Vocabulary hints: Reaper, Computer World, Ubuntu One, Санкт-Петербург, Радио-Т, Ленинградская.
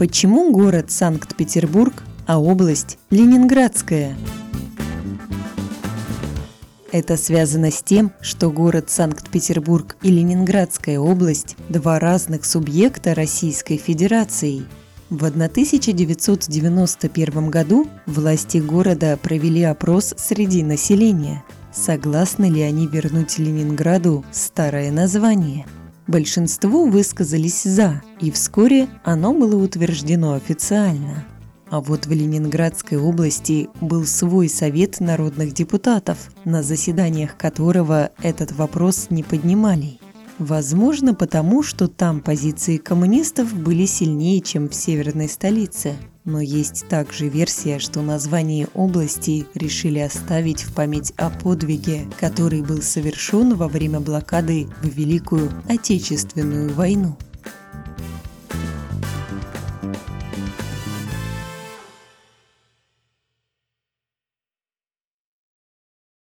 Почему город Санкт-Петербург, а область Ленинградская? Это связано с тем, что город Санкт-Петербург и Ленинградская область – два разных субъекта Российской Федерации. В 1991 году власти города провели опрос среди населения, согласны ли они вернуть Ленинграду старое название. Большинство высказались «за», и вскоре оно было утверждено официально. А вот в Ленинградской области был свой совет народных депутатов, на заседаниях которого этот вопрос не поднимали. Возможно, потому что там позиции коммунистов были сильнее, чем в северной столице. Но есть также версия, что название области решили оставить в память о подвиге, который был совершен во время блокады в Великую Отечественную войну.